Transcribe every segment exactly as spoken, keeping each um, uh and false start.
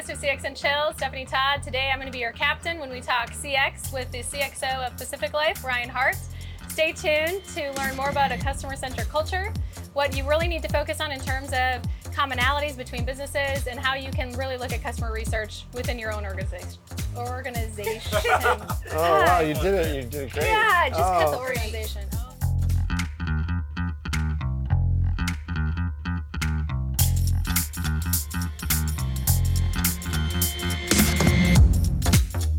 guys to C X and Chill, Stephanie Todd. Today I'm going to be your captain when we talk C X with the C X O of Pacific Life, Ryan Hart. Stay tuned to learn more about a customer-centric culture, what you really need to focus on in terms of commonalities between businesses, and how you can really look at customer research within your own organization. Organization. Oh wow, you did it! You did it great. Yeah, just oh. cut the organization. Oh.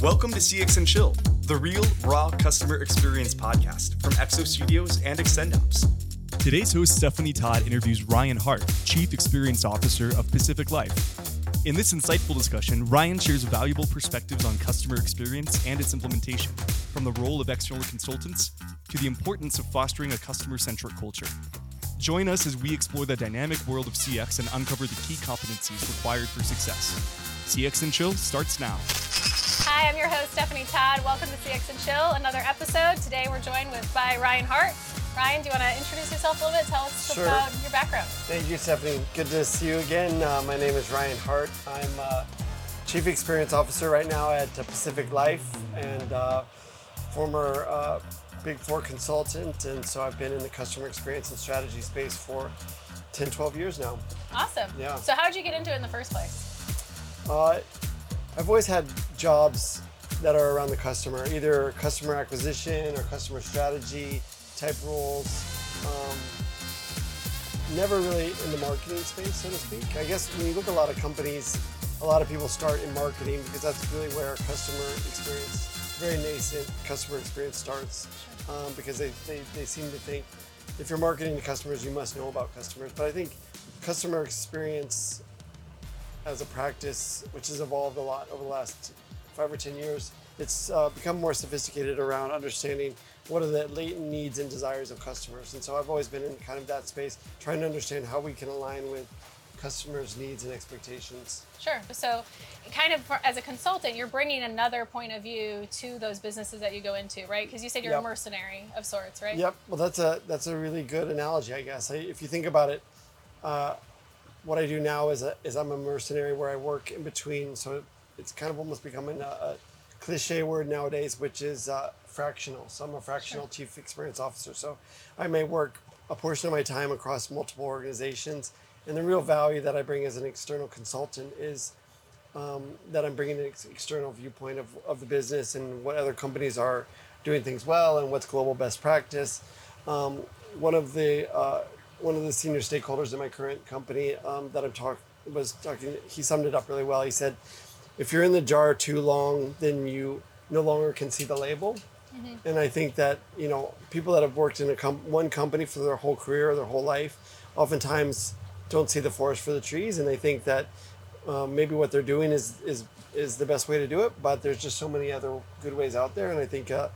Welcome to C X and Chill, the real, raw customer experience podcast from E X O Studios and ExtendOps. Today's host, Stephanie Todd, interviews Ryan Hart, Chief Experience Officer of Pacific Life. In this insightful discussion, Ryan shares valuable perspectives on customer experience and its implementation, from the role of external consultants to the importance of fostering a customer-centric culture. Join us as we explore the dynamic world of C X and uncover the key competencies required for success. C X and Chill starts now. Hi, I'm your host, Stephanie Todd. Welcome to C X and Chill, another episode. Today we're joined with by Ryan Hart. Ryan, do you want to introduce yourself a little bit? Tell us sure. about your background. Thank you, Stephanie. Good to see you again. Uh, my name is Ryan Hart. I'm uh, Chief Experience Officer right now at Pacific Life and uh, former uh, Big Four consultant. And so I've been in the customer experience and strategy space for ten, twelve years now. Awesome. Yeah. So how did you get into it in the first place? Uh, I've always had jobs that are around the customer, either customer acquisition or customer strategy type roles, um, never really in the marketing space, so to speak. I guess when you look at a lot of companies, a lot of people start in marketing because that's really where customer experience, very nascent customer experience starts, um, because they, they, they seem to think if you're marketing to customers, you must know about customers. But I think customer experience as a practice, which has evolved a lot over the last five or ten years, it's uh, become more sophisticated around understanding what are the latent needs and desires of customers. And so I've always been in kind of that space, trying to understand how we can align with customers' needs and expectations. Sure. So kind of as a consultant, you're bringing another point of view to those businesses that you go into, right? Because you said you're yep. a mercenary of sorts, right? Yep. Well, that's a that's a really good analogy, I guess. I, if you think about it, uh, what I do now is, a, is I'm a mercenary where I work in between. So it's kind of almost becoming a, a cliche word nowadays, which is uh, fractional. So I'm a fractional sure. Chief Experience Officer. So I may work a portion of my time across multiple organizations. And the real value that I bring as an external consultant is um, that I'm bringing an ex- external viewpoint of, of the business and what other companies are doing things well and what's global best practice. Um, one of the uh, one of the senior stakeholders in my current company um, that I'm talk- was talking, he summed it up really well. He said, if you're in the jar too long, then you no longer can see the label. Mm-hmm. And I think that, you know, people that have worked in a com- one company for their whole career or their whole life oftentimes don't see the forest for the trees. And they think that um, maybe what they're doing is, is is the best way to do it. But there's just so many other good ways out there. And I think uh,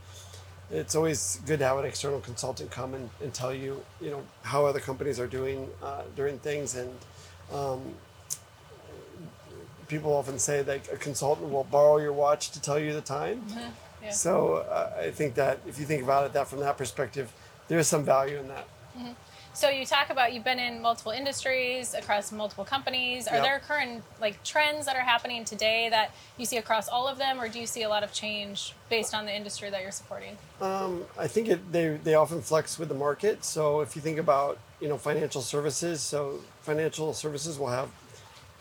it's always good to have an external consultant come and, and tell you, you know, how other companies are doing uh, doing things. And um people often say that a consultant will borrow your watch to tell you the time. Mm-hmm. Yeah. So uh, I think that if you think about it, that from that perspective, there's some value in that. Mm-hmm. So you talk about you've been in multiple industries across multiple companies. Are yep. there current like trends that are happening today that you see across all of them, or do you see a lot of change based on the industry that you're supporting? Um, I think it, they they often flex with the market. So if you think about, you know, financial services, so financial services will have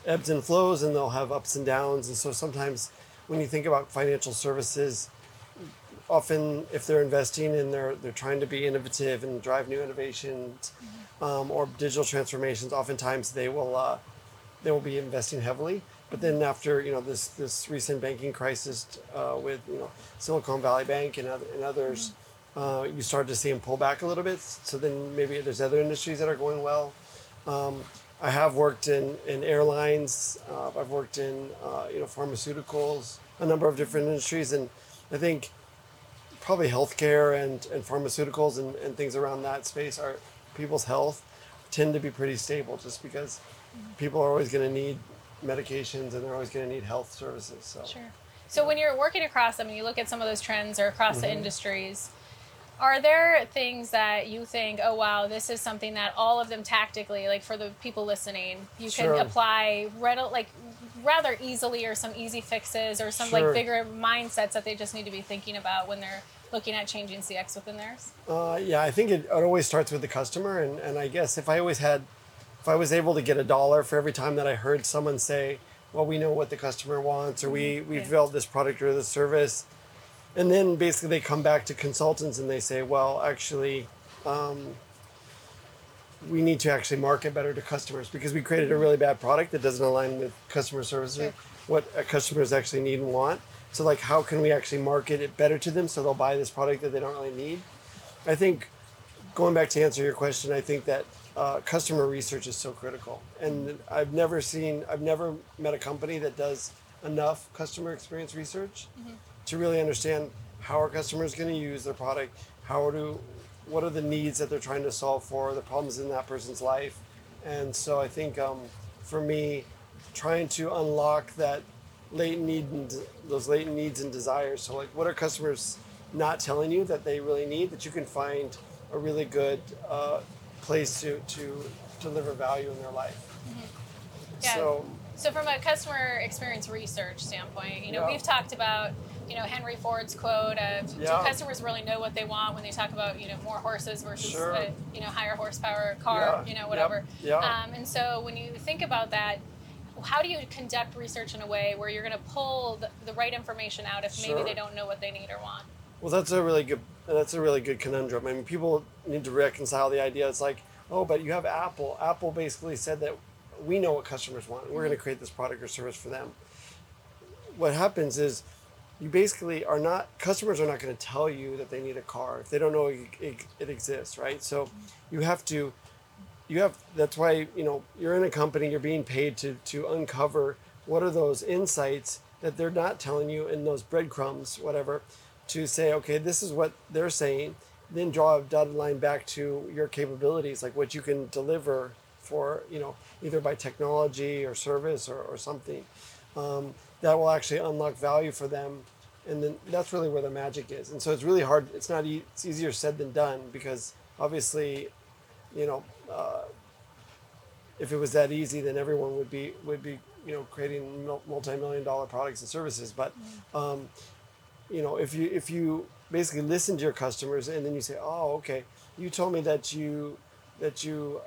ebbs and flows, and they'll have ups and downs. And so sometimes when you think about financial services, often if they're investing and they're they're trying to be innovative and drive new innovations um, or digital transformations, oftentimes they will uh, they will be investing heavily. But then after, you know, this this recent banking crisis uh, with, you know, Silicon Valley Bank and other, and others, uh, you start to see them pull back a little bit. So then maybe there's other industries that are going well. Um, I have worked in, in airlines, uh, I've worked in uh, you know, pharmaceuticals, a number of different industries, and I think probably healthcare and, and pharmaceuticals and, and things around that space, are people's health tend to be pretty stable just because people are always going to need medications and they're always going to need health services. So. Sure. So when you're working across them and you look at some of those trends or across mm-hmm. the industries, Are there things that you think, oh, wow, this is something that all of them tactically, like for the people listening, you sure. can apply right, like rather easily, or some easy fixes or some sure. like bigger mindsets that they just need to be thinking about when they're looking at changing C X within theirs? Uh, yeah, I think it, it always starts with the customer. And, and I guess if I always had, if I was able to get a dollar for every time that I heard someone say, well, we know what the customer wants, or we, we've yeah. developed this product or this service. And then basically they come back to consultants and they say, well, actually, um, we need to actually market better to customers because we created a really bad product that doesn't align with customer services, sure. what customers actually need and want. So like, how can we actually market it better to them so they'll buy this product that they don't really need? I think, going back to answer your question, I think that uh, customer research is so critical. And I've never seen, I've never met a company that does enough customer experience research mm-hmm. to really understand how our customers going to use their product, how do, what are the needs that they're trying to solve for, the problems in that person's life. And so I think um, for me, trying to unlock that latent need and those latent needs and desires. So like, what are customers not telling you that they really need, that you can find a really good uh, place to, to deliver value in their life. Mm-hmm. Yeah. So, so from a customer experience research standpoint, you know, yeah. we've talked about, you know, Henry Ford's quote of do yeah. customers really know what they want when they talk about, you know, more horses versus, sure. a, you know, higher horsepower car, yeah. you know, whatever. Yep. Yeah. Um, and so when you think about that, how do you conduct research in a way where you're going to pull the, the right information out if sure. maybe they don't know what they need or want? Well, that's a really good, that's a really good conundrum. I mean, people need to reconcile the idea. It's like, oh, but you have Apple. Apple basically said that we know what customers want. We're mm-hmm. going to create this product or service for them. What happens is you basically are not, customers are not going to tell you that they need a car if they don't know it, it, it exists, right? So you have to, you have, that's why, you know, you're in a company, you're being paid to, to uncover what are those insights that they're not telling you in those breadcrumbs, whatever, to say, okay, this is what they're saying, then draw a dotted line back to your capabilities, like what you can deliver for, you know, either by technology or service or, or something um, that will actually unlock value for them. And then that's really where the magic is. And so it's really hard. It's not, e- it's easier said than done because obviously, you know, uh, if it was that easy, then everyone would be would be you know creating multi-million dollar products and services. But um, you know, if you if you basically listen to your customers and then you say, oh, okay, you told me that you that you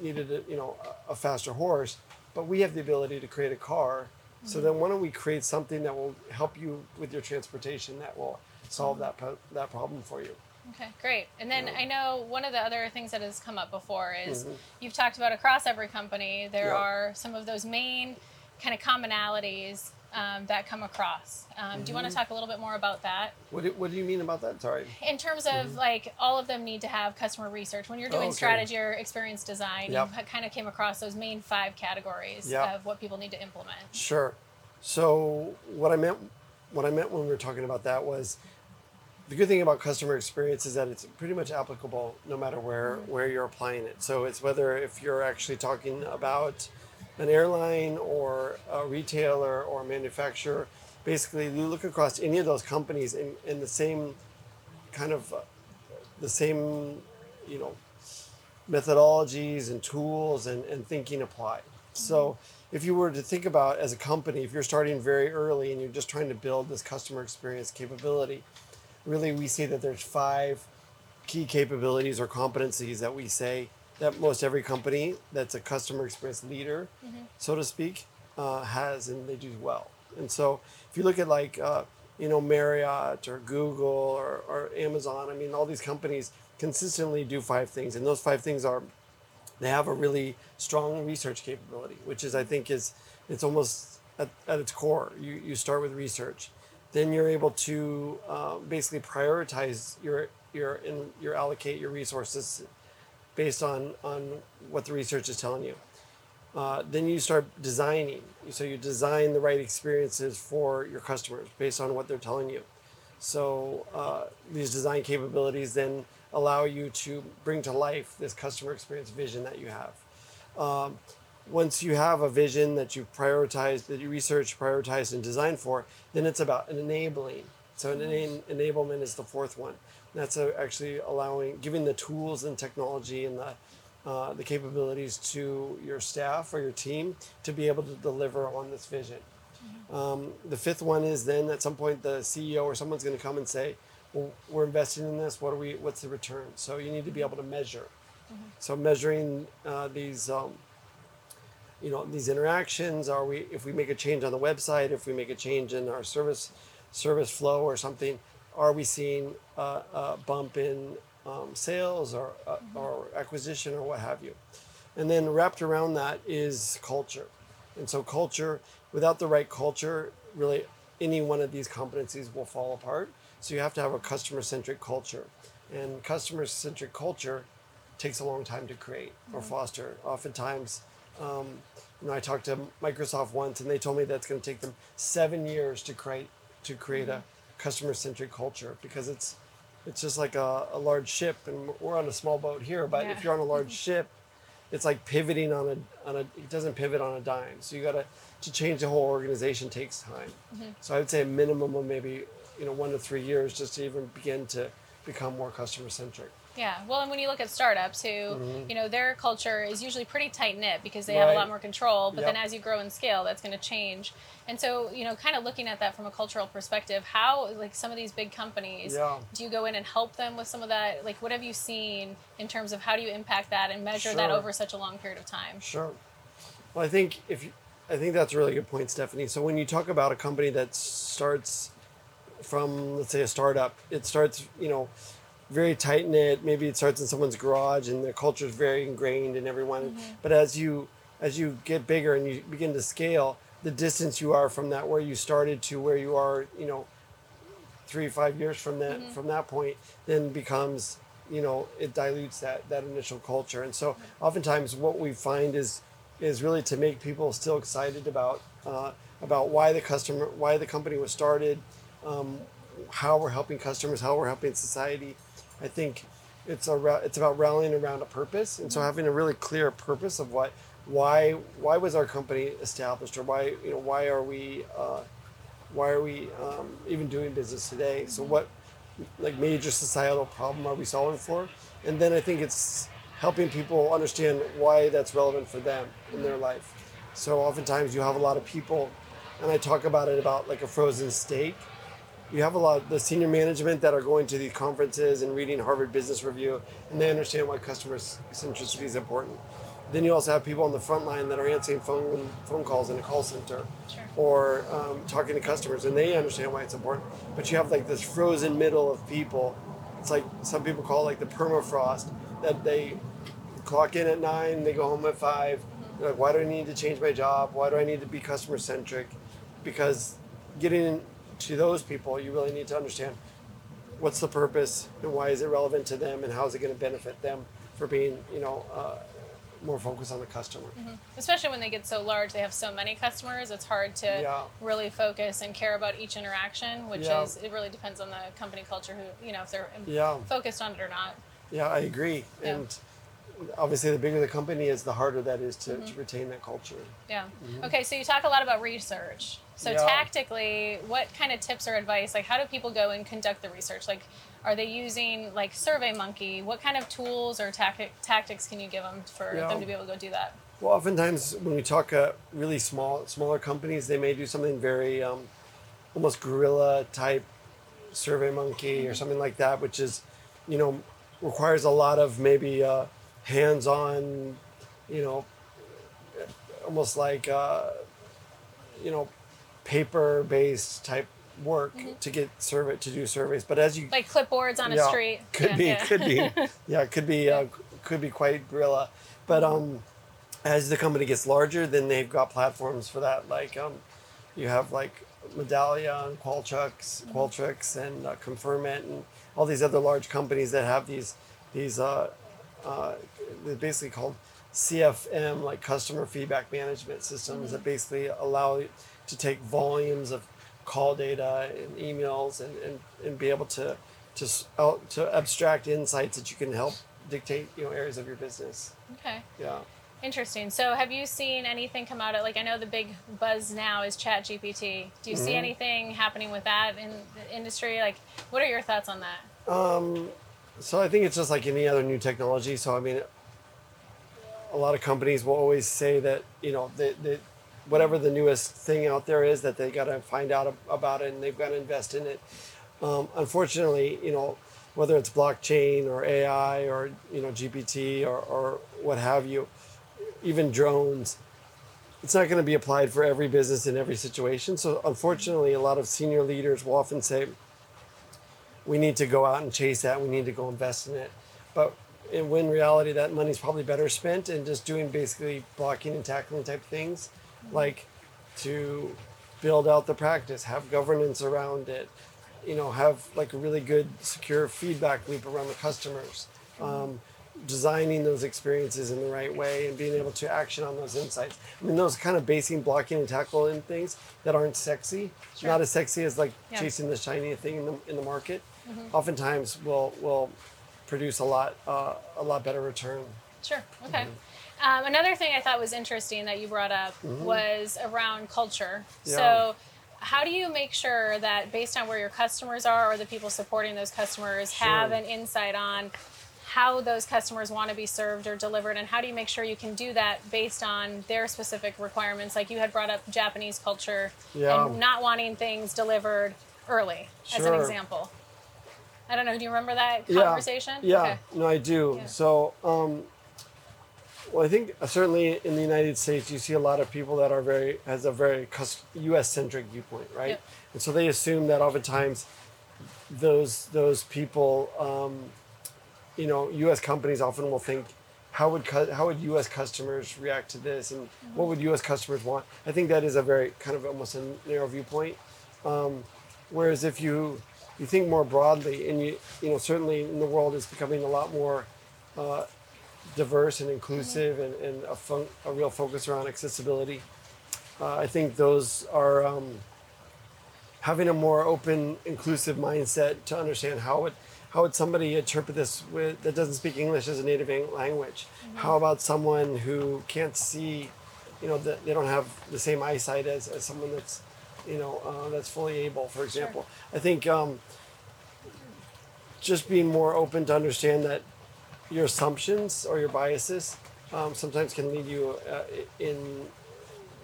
needed a, you know a faster horse, but we have the ability to create a car. Mm-hmm. So then why don't we create something that will help you with your transportation that will solve mm-hmm. that po- that problem for you. Okay, great. And then yeah. I know one of the other things that has come up before is mm-hmm. you've talked about across every company, there yeah. are some of those main kind of commonalities um, that come across. Um, mm-hmm. Do you want to talk a little bit more about that? What do, what do you mean about that? Sorry. In terms of mm-hmm. like all of them need to have customer research. When you're doing oh, okay. strategy or experience design, yep. you kind of came across those main five categories yep. of what people need to implement. Sure. So what I meant, what I meant when we were talking about that was, the good thing about customer experience is that it's pretty much applicable no matter where, where you're applying it. So it's whether if you're actually talking about an airline or a retailer or a manufacturer, basically you look across any of those companies and, and the same kind of, uh, the same, you know, methodologies and tools and, and thinking apply. So if you were to think about as a company, if you're starting very early and you're just trying to build this customer experience capability, really, we see that there's five key capabilities or competencies that we say that most every company that's a customer experience leader, mm-hmm. so to speak, uh, has, and they do well. And so if you look at like, uh, you know, Marriott or Google or, or Amazon, I mean, all these companies consistently do five things. And those five things are, they have a really strong research capability, which is, I think is, it's almost at, at its core. You, you start with research. Then you're able to uh, basically prioritize your your in, your allocate your resources based on, on what the research is telling you. Uh, then you start designing. So you design the right experiences for your customers based on what they're telling you. So uh, these design capabilities then allow you to bring to life this customer experience vision that you have. Um, Once you have a vision that you've prioritized, that you research, prioritized, and designed for, then it's about enabling. So an en- enablement is the fourth one, that's actually allowing, giving the tools and technology and the uh, the capabilities to your staff or your team to be able to deliver on this vision. Mm-hmm. Um, the fifth one is then at some point the C E O or someone's going to come and say, well, we're investing in this. What are we? What's the return? So you need to be able to measure. Mm-hmm. So measuring uh, these, um, you know, these interactions. Are we? If we make a change on the website, if we make a change in our service service flow or something, are we seeing uh, a bump in um, sales or, uh, mm-hmm. or acquisition or what have you? And then wrapped around that is culture. And so culture, without the right culture, really any one of these competencies will fall apart. So you have to have a customer-centric culture. And customer-centric culture takes a long time to create mm-hmm. or foster. Oftentimes, um, you know, I talked to Microsoft once and they told me that's going to take them seven years to create to create mm-hmm. a customer-centric culture, because it's it's just like a, a large ship, and we're on a small boat here, but yeah. if you're on a large ship, it's like pivoting on a on a it doesn't pivot on a dime. So you gotta to change the whole organization takes time. Mm-hmm. So I would say a minimum of maybe, you know, one to three years just to even begin to become more customer-centric. Yeah, well, and when you look at startups who, mm-hmm. you know, their culture is usually pretty tight-knit because they right. have a lot more control, but yep. then as you grow in scale, that's going to change. And so, you know, kind of looking at that from a cultural perspective, how, like, some of these big companies, yeah. do you go in and help them with some of that? Like, what have you seen in terms of how do you impact that and measure sure. that over such a long period of time? Sure. Well, I think if you, I think that's a really good point, Stephanie. So when you talk about a company that starts from, let's say, a startup, it starts, you know, very tight-knit, maybe it starts in someone's garage and their culture is very ingrained in everyone. Mm-hmm. But as you as you get bigger and you begin to scale, the distance you are from that where you started to where you are, you know, three, five years from that mm-hmm. from that point, then becomes, you know, it dilutes that, that initial culture. And so oftentimes what we find is is really to make people still excited about uh, about why the customer why the company was started, um, how we're helping customers, how we're helping society. I think it's a, it's about rallying around a purpose, and so having a really clear purpose of what, why, why was our company established, or why, you know, why are we, uh, why are we um, even doing business today? So what, like, major societal problem are we solving for? And then I think it's helping people understand why that's relevant for them in their life. So oftentimes you have a lot of people, and I talk about it about like a frozen steak. You have a lot of the senior management that are going to these conferences and reading Harvard Business Review, and they understand why customer centricity is important. Then you also have people on the front line that are answering phone phone calls in a call center, sure. or um, talking to customers, and they understand why it's important. But you have like this frozen middle of people. It's like some people call it like the permafrost, that they clock in at nine, they go home at five. They're like, why do I need to change my job? Why do I need to be customer centric? Because getting in, to those people, you really need to understand what's the purpose and why is it relevant to them and how is it going to benefit them for being, you know, uh, more focused on the customer. Mm-hmm. Especially when they get so large, they have so many customers, it's hard to yeah. really focus and care about each interaction, which yeah. is, it really depends on the company culture, who, you know, if they're yeah. focused on it or not. Yeah, I agree. Yeah. And obviously, the bigger the company is, the harder that is to, mm-hmm. to retain that culture. Yeah. Mm-hmm. Okay, so you talk a lot about research. So yeah. tactically, what kind of tips or advice, like how do people go and conduct the research? Like, are they using like SurveyMonkey? What kind of tools or tactic, tactics can you give them for yeah. them to be able to go do that? Well, oftentimes when we talk uh, really small, smaller companies, they may do something very um, almost guerrilla type SurveyMonkey mm-hmm. or something like that, which is, you know, requires a lot of maybe uh, hands-on, you know, almost like, uh, you know, paper-based type work mm-hmm. to get survey to do surveys. But as you like clipboards on yeah, a street could yeah, be yeah. could be yeah could be uh, could be quite guerrilla. But um, as the company gets larger, then they've got platforms for that. Like um, you have like Medallia and Qualtrics, mm-hmm. Qualtrics and uh, Confirmit and all these other large companies that have these these uh, uh, they're basically called C F M, like customer feedback management systems mm-hmm. that basically allow to take volumes of call data and emails and, and, and be able to to to abstract insights that you can help dictate, you know, areas of your business. Okay. Yeah. Interesting. So have you seen anything come out of, like, I know the big buzz now is Chat G P T. Do you mm-hmm. see anything happening with that in the industry? Like, what are your thoughts on that? Um, so I think it's just like any other new technology. So, I mean, a lot of companies will always say that, you know, they, they, whatever the newest thing out there is, that they got to find out about it and they've got to invest in it. Um, unfortunately, you know, whether it's blockchain or A I or, you know, G P T or, or what have you, even drones, it's not going to be applied for every business in every situation. So unfortunately, a lot of senior leaders will often say, we need to go out and chase that. We need to go invest in it. But in when reality, that money's probably better spent in just doing basically blocking and tackling type things, like to build out the practice, have governance around it, you know, have like a really good, secure feedback loop around the customers, um, designing those experiences in the right way and being able to action on those insights. I mean, those kind of basic blocking and tackling things that aren't sexy, sure. not as sexy as like yeah. chasing the shiny thing in the, in the market, mm-hmm. oftentimes will will produce a lot, uh, a lot better return. Sure, okay. Mm-hmm. Um, another thing I thought was interesting that you brought up mm-hmm. was around culture. Yeah. So how do you make sure that based on where your customers are or the people supporting those customers sure. have an insight on how those customers want to be served or delivered? And how do you make sure you can do that based on their specific requirements? Like you had brought up Japanese culture yeah. and not wanting things delivered early sure. as an example. I don't know. Do you remember that conversation? Yeah, yeah. Okay. No, I do. Yeah. So, um, well, I think certainly in the United States, you see a lot of people that are very, has a very U S-centric viewpoint, right? Yep. And so they assume that oftentimes those those people, um, you know, U S companies often will think, how would how would U S customers react to this? And mm-hmm. what would U S customers want? I think that is a very kind of almost a narrow viewpoint. Um, whereas if you, you think more broadly, and you, you know, certainly in the world it's becoming a lot more uh, diverse and inclusive and, and a, fun, a real focus around accessibility. Uh, I think those are um, having a more open, inclusive mindset to understand how would, how would somebody interpret this with, that doesn't speak English as a native language? Mm-hmm. How about someone who can't see, you know, the, they don't have the same eyesight as, as someone that's, you know, uh, that's fully able, for example. Sure. I think um, just being more open to understand that your assumptions or your biases um, sometimes can lead you uh, in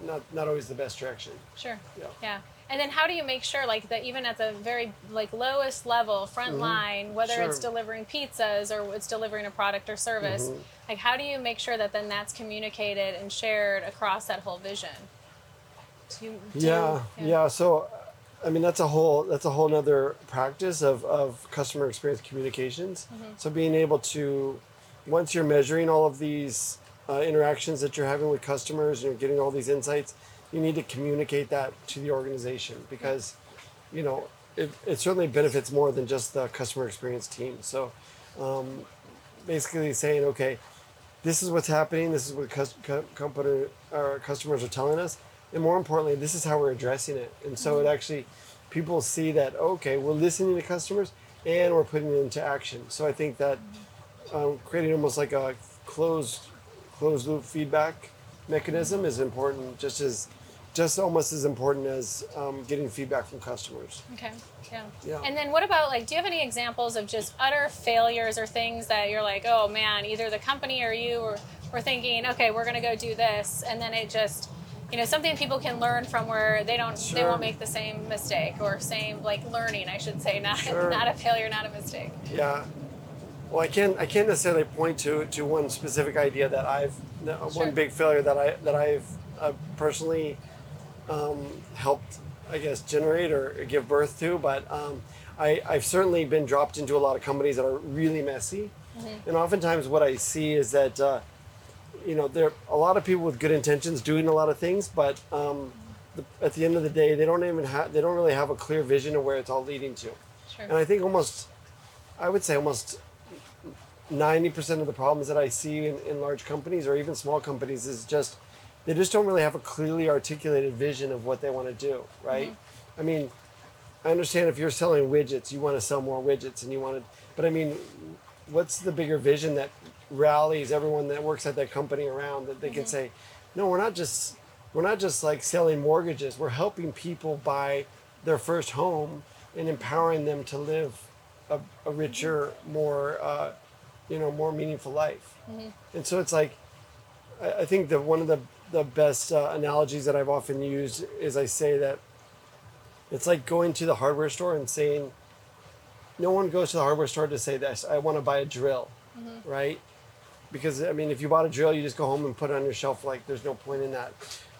not not always the best direction. Sure. Yeah. Yeah. And then how do you make sure, like, that even at the very, like, lowest level, front mm-hmm. line, whether sure. it's delivering pizzas or it's delivering a product or service, mm-hmm. like, how do you make sure that then that's communicated and shared across that whole vision? Do you, do yeah. You, yeah. Yeah. So, I mean, that's a whole, that's a whole nother practice of, of customer experience communications. Mm-hmm. So being able to, once you're measuring all of these uh, interactions that you're having with customers and you're getting all these insights, you need to communicate that to the organization because, you know, it, it certainly benefits more than just the customer experience team. So um, basically saying, okay, this is what's happening. This is what cus- co- company, our customers are telling us. And more importantly, this is how we're addressing it. And so mm-hmm. it actually, people see that, okay, we're listening to customers and we're putting it into action. So I think that um, creating almost like a closed closed loop feedback mechanism is important, just as, just almost as important as um, getting feedback from customers. Okay, yeah. yeah. And then what about, like, do you have any examples of just utter failures or things that you're like, oh man, either the company or you were, were thinking, okay, we're gonna go do this, and then it just, you know, something people can learn from where they don't, sure. they won't make the same mistake or same, like, learning, I should say, not sure. not a failure, not a mistake. Yeah. Well, I can't, I can't necessarily point to, to one specific idea that I've, sure. one big failure that I, that I've uh, personally um, helped, I guess, generate or give birth to. But um, I, I've certainly been dropped into a lot of companies that are really messy. Mm-hmm. And oftentimes what I see is that, uh, you know, there are a lot of people with good intentions doing a lot of things, but um, the, at the end of the day, they don't even have, they don't really have a clear vision of where it's all leading to. Sure. And I think almost, I would say almost ninety percent of the problems that I see in, in large companies or even small companies is just, they just don't really have a clearly articulated vision of what they want to do, right? Mm-hmm. I mean, I understand if you're selling widgets, you want to sell more widgets and you want to, but I mean, what's the bigger vision that rallies everyone that works at that company around, that they mm-hmm. can say, no, we're not just we're not just like selling mortgages. We're helping people buy their first home and empowering them to live a, a richer, more, uh, you know, more meaningful life. Mm-hmm. And so it's like, I, I think that one of the, the best uh, analogies that I've often used is I say that it's like going to the hardware store and saying, no one goes to the hardware store to say this, I want to buy a drill, mm-hmm. right? Because, I mean, if you bought a drill, you just go home and put it on your shelf, like there's no point in that.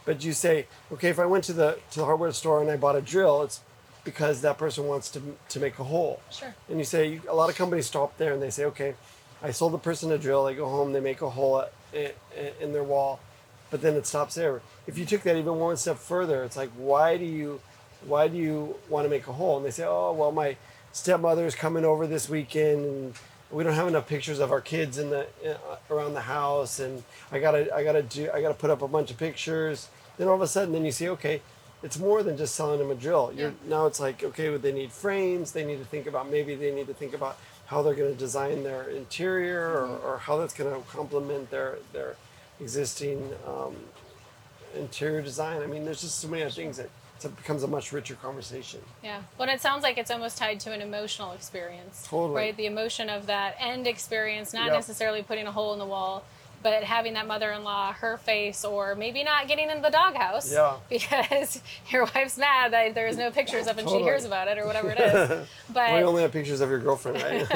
But you say, okay, if I went to the to the hardware store and I bought a drill, it's because that person wants to to make a hole. Sure. And you say, a lot of companies stop there and they say, okay, I sold the person a drill, they go home, they make a hole in, in their wall, but then it stops there. If you took that even one step further, it's like, why do you why do you want to make a hole? And they say, oh, well, my stepmother's coming over this weekend and we don't have enough pictures of our kids in the in, around the house, and I gotta I gotta do I gotta put up a bunch of pictures. Then all of a sudden, then you see, okay, it's more than just selling them a drill. You're, yeah. Now it's like, okay, well, they need frames. They need to think about maybe they need to think about how they're going to design their interior, mm-hmm. or, or how that's going to complement their their existing um, interior design. I mean, there's just so many other things that it becomes a much richer conversation. Yeah. Well, it sounds like it's almost tied to an emotional experience. Totally. Right? The emotion of that end experience, not yep. necessarily putting a hole in the wall, but having that mother-in-law, her face, or maybe not getting into the doghouse yeah. because your wife's mad that there's no pictures up and totally. She hears about it or whatever it is. But we only have pictures of your girlfriend, right?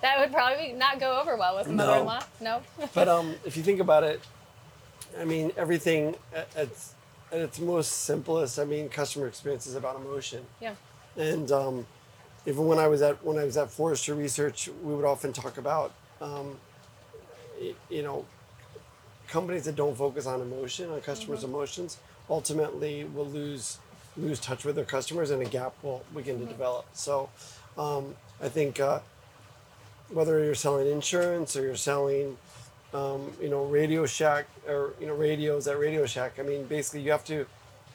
That would probably not go over well with the mother-in-law. No. no? But um, if you think about it, I mean, everything at, at, at its most simplest, I mean, customer experience is about emotion. Yeah. And um, even when I was at when I was at Forrester Research, we would often talk about um, you know, companies that don't focus on emotion, on customers' mm-hmm. emotions, ultimately will lose lose touch with their customers, and a gap will begin mm-hmm. to develop. So um, I think uh, whether you're selling insurance or you're selling, um, you know, Radio Shack or, you know, radios at Radio Shack, I mean, basically you have to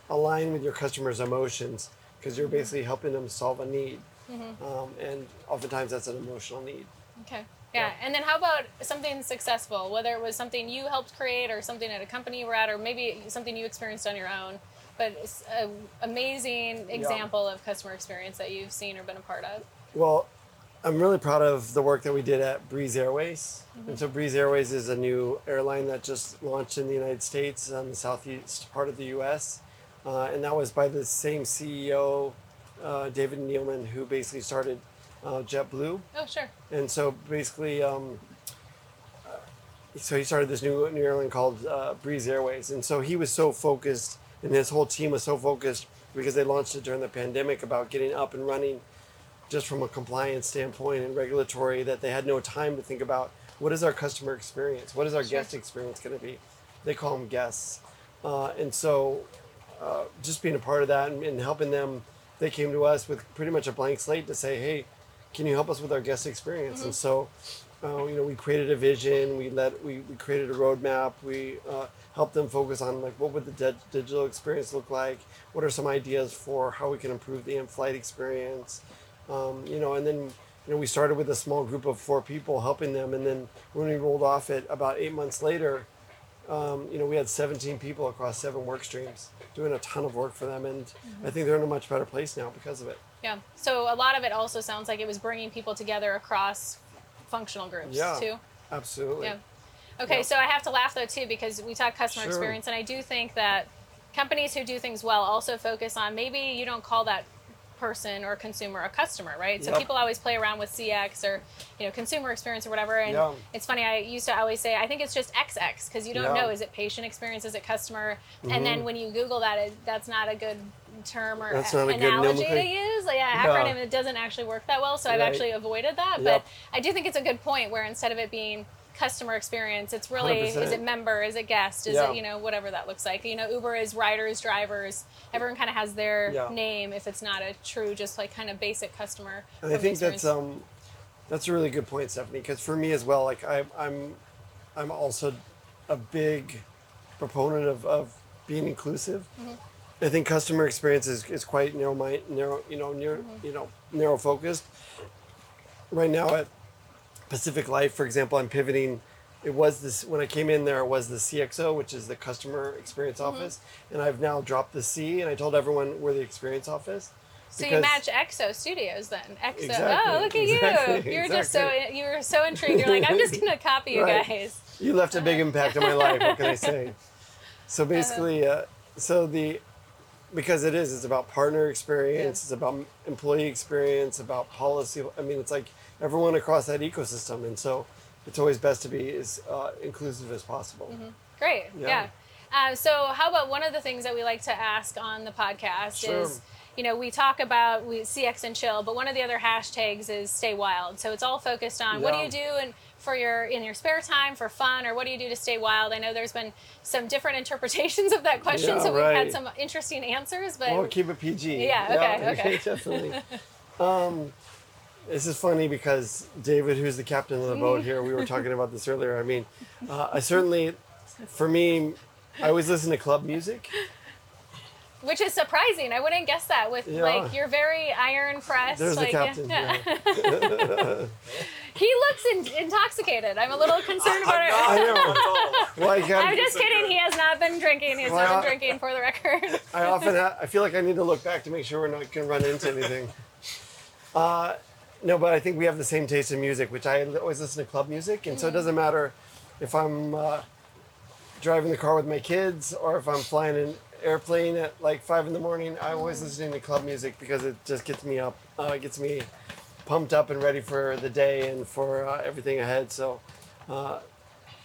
align with your customers' emotions because you're mm-hmm. basically helping them solve a need. Mm-hmm. Um, and oftentimes that's an emotional need. Okay. Yeah. And then how about something successful, whether it was something you helped create or something at a company you were at, or maybe something you experienced on your own, but it's an amazing example yeah. of customer experience that you've seen or been a part of. Well, I'm really proud of the work that we did at Breeze Airways. Mm-hmm. And so Breeze Airways is a new airline that just launched in the United States on the southeast part of the U S Uh, and that was by the same C E O, uh, David Neeleman, who basically started Uh, JetBlue. Oh, sure. And so basically, um, uh, so he started this new, new airline called uh, Breeze Airways. And so he was so focused, and his whole team was so focused because they launched it during the pandemic about getting up and running just from a compliance standpoint and regulatory, that they had no time to think about what is our customer experience? What is our sure. guest experience going to be? They call them guests. Uh, and so uh, just being a part of that and, and helping them, they came to us with pretty much a blank slate to say, hey, can you help us with our guest experience? Mm-hmm. And so, uh, you know, we created a vision. We let we, we created a roadmap. We uh, helped them focus on like what would the de- digital experience look like? What are some ideas for how we can improve the in-flight experience? Um, you know, and then you know we started with a small group of four people helping them, and then when we rolled off it about eight months later, um, you know, we had seventeen people across seven work streams doing a ton of work for them, and mm-hmm. I think they're in a much better place now because of it. Yeah. So a lot of it also sounds like it was bringing people together across functional groups yeah, too. Absolutely. Yeah. Okay. Yeah. So I have to laugh though too, because we talk customer sure. experience, and I do think that companies who do things well also focus on, maybe you don't call that person or consumer a customer, right? So yep. people always play around with C X or, you know, consumer experience or whatever. And yep. it's funny, I used to always say, I think it's just X X because you don't yep. know, is it patient experience? Is it customer? Mm-hmm. And then when you Google that, it, that's not a good term or that's not a analogy good to use. Like, yeah, acronym, yeah. it doesn't actually work that well. So right. I've actually avoided that. Yep. But I do think it's a good point where instead of it being customer experience, it's really, one hundred percent. Is it member? Is it guest? Is yeah. it, you know, whatever that looks like. You know, Uber is riders, drivers. Everyone kind of has their yeah. name if it's not a true, just like kind of basic customer. And I think experience. that's um, that's a really good point, Stephanie, because for me as well, like I, I'm, I'm also a big proponent of, of being inclusive. Mm-hmm. I think customer experience is, is quite narrow, my, narrow, you know, near, mm-hmm. you know, narrow focused. Right now at Pacific Life, for example, I'm pivoting. It was this, when I came in there, it was the C X O, which is the Customer Experience mm-hmm. Office. And I've now dropped the C, and I told everyone we're the Experience Office. So because you match EXO Studios then. EXO. Exactly, oh, look at exactly, you. You were exactly. just so you were so intrigued. You're like, I'm just going to copy you right. guys. You left a big impact on my life. What can I say? So basically, uh, so the because it is, it's about partner experience. Yeah. It's about employee experience, about policy. I mean, it's like everyone across that ecosystem. And so it's always best to be as uh, inclusive as possible. Mm-hmm. Great. Yeah. yeah. Uh, so how about one of the things that we like to ask on the podcast sure. is, you know, we talk about we, C X and chill, but one of the other hashtags is stay wild. So it's all focused on yeah. what do you do and for your in your spare time for fun, or what do you do to stay wild? I know there's been some different interpretations of that question, yeah, so we've right. had some interesting answers. But we'll keep it P G. Yeah. Okay. Yeah, okay. Definitely. um, this is funny because David, who's the captain of the boat here, we were talking about this earlier. I mean, uh, I certainly, for me, I always listen to club music. Which is surprising. I wouldn't guess that with yeah. like you're very iron pressed. There's like, the captain. Yeah. Yeah. He looks in- intoxicated. I'm a little concerned about it. I know. Like, I'm, I'm just kidding. Good. He has not been drinking. He's well, not been drinking, for the record. I often ha- I feel like I need to look back to make sure we're not going to run into anything. Uh, no, but I think we have the same taste in music, which I always listen to club music, and mm-hmm. so it doesn't matter if I'm uh, driving the car with my kids or if I'm flying in. Airplane at like five in the morning. I'm always listening to club music because it just gets me up. Uh, it gets me pumped up and ready for the day and for uh, everything ahead. So, uh,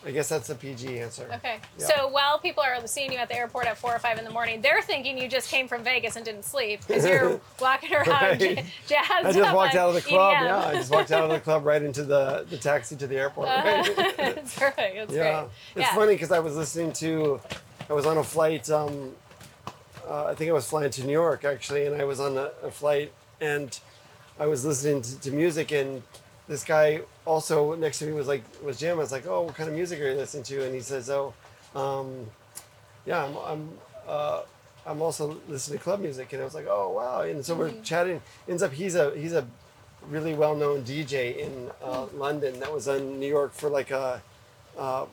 I guess that's a P G answer. Okay. Yeah. So while people are seeing you at the airport at four or five in the morning, they're thinking you just came from Vegas and didn't sleep because you're walking around right. j- jazzed up. I just walked out of the club. E D M. Yeah, I just walked out of the club right into the, the taxi to the airport. Right? Uh, that's perfect. That's yeah. great. It's yeah. funny because I was listening to, I was on a flight. Um, Uh, I think I was flying to New York actually, and I was on a, a flight, and I was listening to, to music, and this guy also next to me was like was jamming. I was like, "Oh, what kind of music are you listening to?" And he says, "Oh, um, yeah, I'm I'm uh, I'm also listening to club music." And I was like, "Oh, wow!" And so mm-hmm. we're chatting. Ends up he's a he's a really well known D J in uh, mm-hmm. London that was in New York for like a. Uh,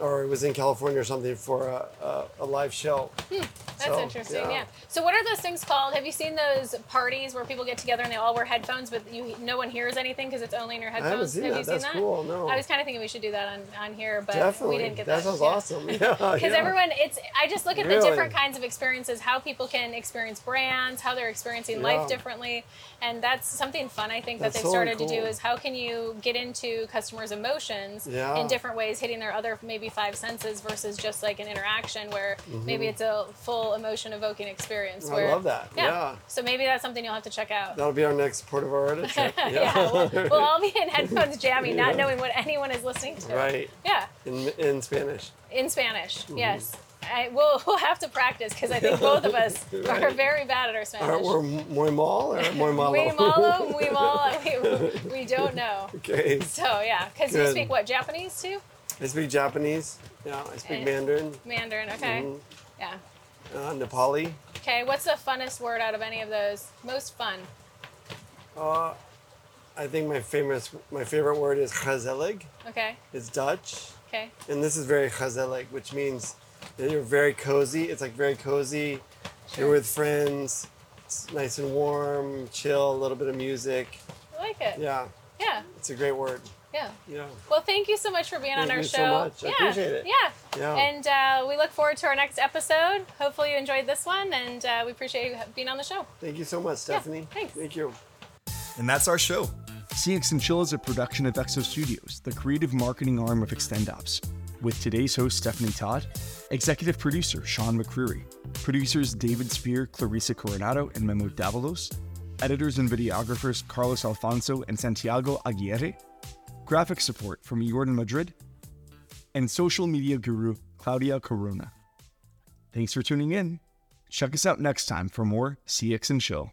or it was in California or something for a, a, a live show. Hmm, that's so, interesting, yeah. yeah. So what are those things called? Have you seen those parties where people get together and they all wear headphones, but you no one hears anything because it's only in your headphones? I haven't seen Have that. You seen that's that? Cool, no. I was kind of thinking we should do that on, on here, but Definitely. we didn't get that. That sounds yeah. awesome. Because yeah, yeah. everyone, it's. I just look at really? the different kinds of experiences, how people can experience brands, how they're experiencing yeah. life differently, and that's something fun, I think, that's that they've totally started cool. to do is how can you get into customers' emotions yeah. in different ways, hitting their other maybe five senses versus just like an interaction where mm-hmm. maybe it's a full emotion evoking experience. Where, I love that. Yeah. yeah. So maybe that's something you'll have to check out. That'll be our next Port of our edit trip. Yeah. yeah we'll, we'll all be in headphones jamming, yeah. not knowing what anyone is listening to. Right. Yeah. In in Spanish. In Spanish. Mm-hmm. Yes. I, we'll, we'll have to practice because I think both of us right. are very bad at our Spanish. Are we muy mal or muy malo? We malo, we malo, we, we don't know. Okay. So yeah, because you speak what, Japanese too? I speak Japanese. Yeah, I speak Mandarin. Mandarin, okay. Mm-hmm. Yeah. Uh, Nepali. Okay, what's the funnest word out of any of those? Most fun? Uh, I think my famous, my favorite word is gezellig. Okay. It's Dutch. Okay. And this is very gezellig, which means that you're very cozy. It's like very cozy. Sure. You're with friends. It's nice and warm, chill, a little bit of music. I like it. Yeah. Yeah. It's a great word. Yeah. yeah. Well, thank you so much for being thank on our you show. So much. I yeah. appreciate it. Yeah. yeah. And uh, we look forward to our next episode. Hopefully you enjoyed this one, and uh, we appreciate you being on the show. Thank you so much, Stephanie. Yeah, thanks. Thank you. And that's our show. C X and Chill is a production of EXO Studios, the creative marketing arm of ExtendOps, with today's host, Stephanie Todd, executive producer, Sean McCreary, producers David Spear, Clarissa Coronado, and Memo Davalos, editors and videographers Carlos Alfonso and Santiago Aguirre, graphic support from Jordan Madrid, and social media guru Claudia Corona. Thanks for tuning in. Check us out next time for more C X and Chill.